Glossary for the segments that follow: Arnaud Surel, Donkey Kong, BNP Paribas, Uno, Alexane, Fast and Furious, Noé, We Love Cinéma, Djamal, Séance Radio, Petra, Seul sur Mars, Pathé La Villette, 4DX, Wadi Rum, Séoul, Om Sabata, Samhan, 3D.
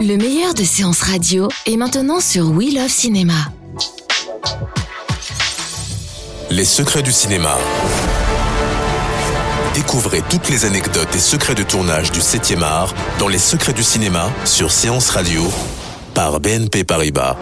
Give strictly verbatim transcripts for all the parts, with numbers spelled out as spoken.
Le meilleur de Séance Radio est maintenant sur We Love Cinéma. Les secrets du cinéma. Découvrez toutes les anecdotes et secrets de tournage du septième art dans Les secrets du cinéma sur Séance Radio par B N P Paribas.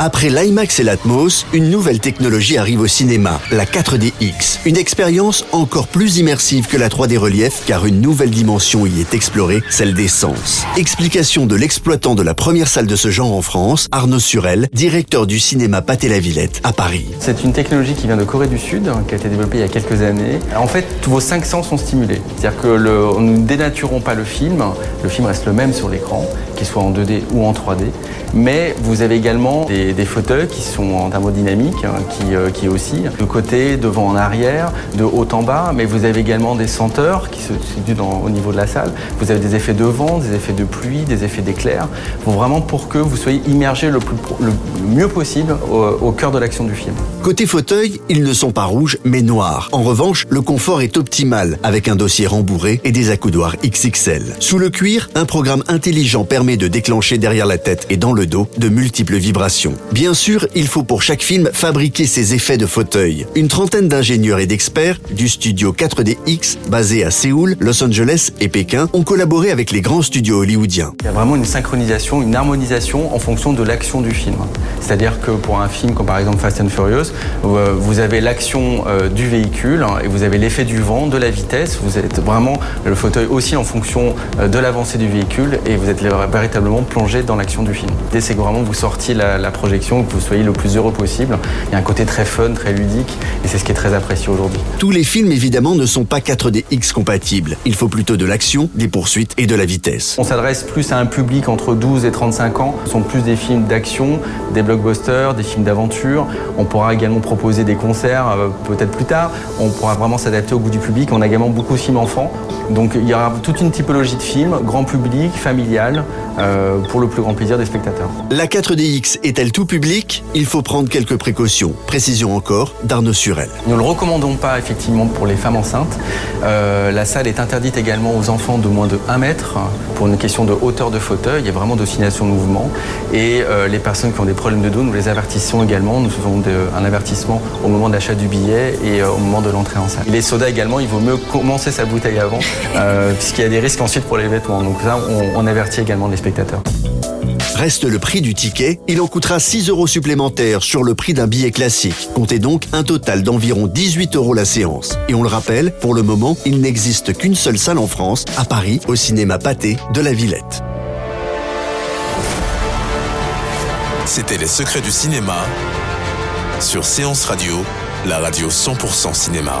Après l'IMAX et l'Atmos, une nouvelle technologie arrive au cinéma, la quatre D X. Une expérience encore plus immersive que la trois D relief, car une nouvelle dimension y est explorée, celle des sens. Explication de l'exploitant de la première salle de ce genre en France, Arnaud Surel, directeur du cinéma Pathé La Villette à Paris. C'est une technologie qui vient de Corée du Sud, qui a été développée il y a quelques années. En fait, tous vos cinq sens sont stimulés. C'est-à-dire que le, nous ne dénaturons pas le film, le film reste le même sur l'écran, qu'il soit en deux D ou en trois D, mais vous avez également des des fauteuils qui sont en thermodynamique, hein, qui, euh, qui oscillent de côté, devant en arrière, de haut en bas, mais vous avez également des senteurs qui se situent dans, au niveau de la salle. Vous avez des effets de vent, des effets de pluie, des effets d'éclair, vraiment pour que vous soyez immergé le, plus, le, le mieux possible au, au cœur de l'action du film. Côté fauteuil, ils ne sont pas rouges mais noirs. En revanche, le confort est optimal avec un dossier rembourré et des accoudoirs X X L. Sous le cuir, un programme intelligent permet de déclencher derrière la tête et dans le dos de multiples vibrations. Bien sûr, il faut pour chaque film fabriquer ses effets de fauteuil. Une trentaine d'ingénieurs et d'experts du studio quatre D X, basé à Séoul, Los Angeles et Pékin, ont collaboré avec les grands studios hollywoodiens. Il y a vraiment une synchronisation, une harmonisation en fonction de l'action du film. C'est-à-dire que pour un film comme par exemple Fast and Furious, vous avez l'action du véhicule et vous avez l'effet du vent, de la vitesse. Vous êtes vraiment, le fauteuil oscille en fonction de l'avancée du véhicule et vous êtes véritablement plongé dans l'action du film. L'idée, c'est que vraiment vous sortiez la, la projection, que vous soyez le plus heureux possible. Il y a un côté très fun, très ludique, et c'est ce qui est très apprécié aujourd'hui. Tous les films, évidemment, ne sont pas quatre D X compatibles. Il faut plutôt de l'action, des poursuites et de la vitesse. On s'adresse plus à un public entre douze et trente-cinq ans. Ce sont plus des films d'action, des blockbusters, des films d'aventure. On pourra également proposer des concerts, euh, peut-être plus tard. On pourra vraiment s'adapter au goût du public. On a également beaucoup de films enfants. Donc il y aura toute une typologie de films, grand public, familial, euh, pour le plus grand plaisir des spectateurs. La quatre D X est-elle tout public? Il faut prendre quelques précautions. Précision encore d'Arnaud Surel. Nous ne le recommandons pas effectivement pour les femmes enceintes. Euh, la salle est interdite également aux enfants de moins de un mètre pour une question de hauteur de fauteuil. Il y a vraiment d'oscillation de mouvement. Et euh, les personnes qui ont des problèmes de dos, nous les avertissons également. Nous faisons de, un avertissement au moment de l'achat du billet et euh, au moment de l'entrée en salle. Les sodas également, il vaut mieux commencer sa bouteille avant euh, puisqu'il y a des risques ensuite pour les vêtements. Donc ça, on, on avertit également les spectateurs. Reste le prix du ticket, il en coûtera six euros supplémentaires sur le prix d'un billet classique. Comptez donc un total d'environ dix-huit euros la séance. Et on le rappelle, pour le moment, il n'existe qu'une seule salle en France, à Paris, au cinéma Pathé de la Villette. C'était Les Secrets du Cinéma sur Séance Radio, la radio cent pour cent cinéma.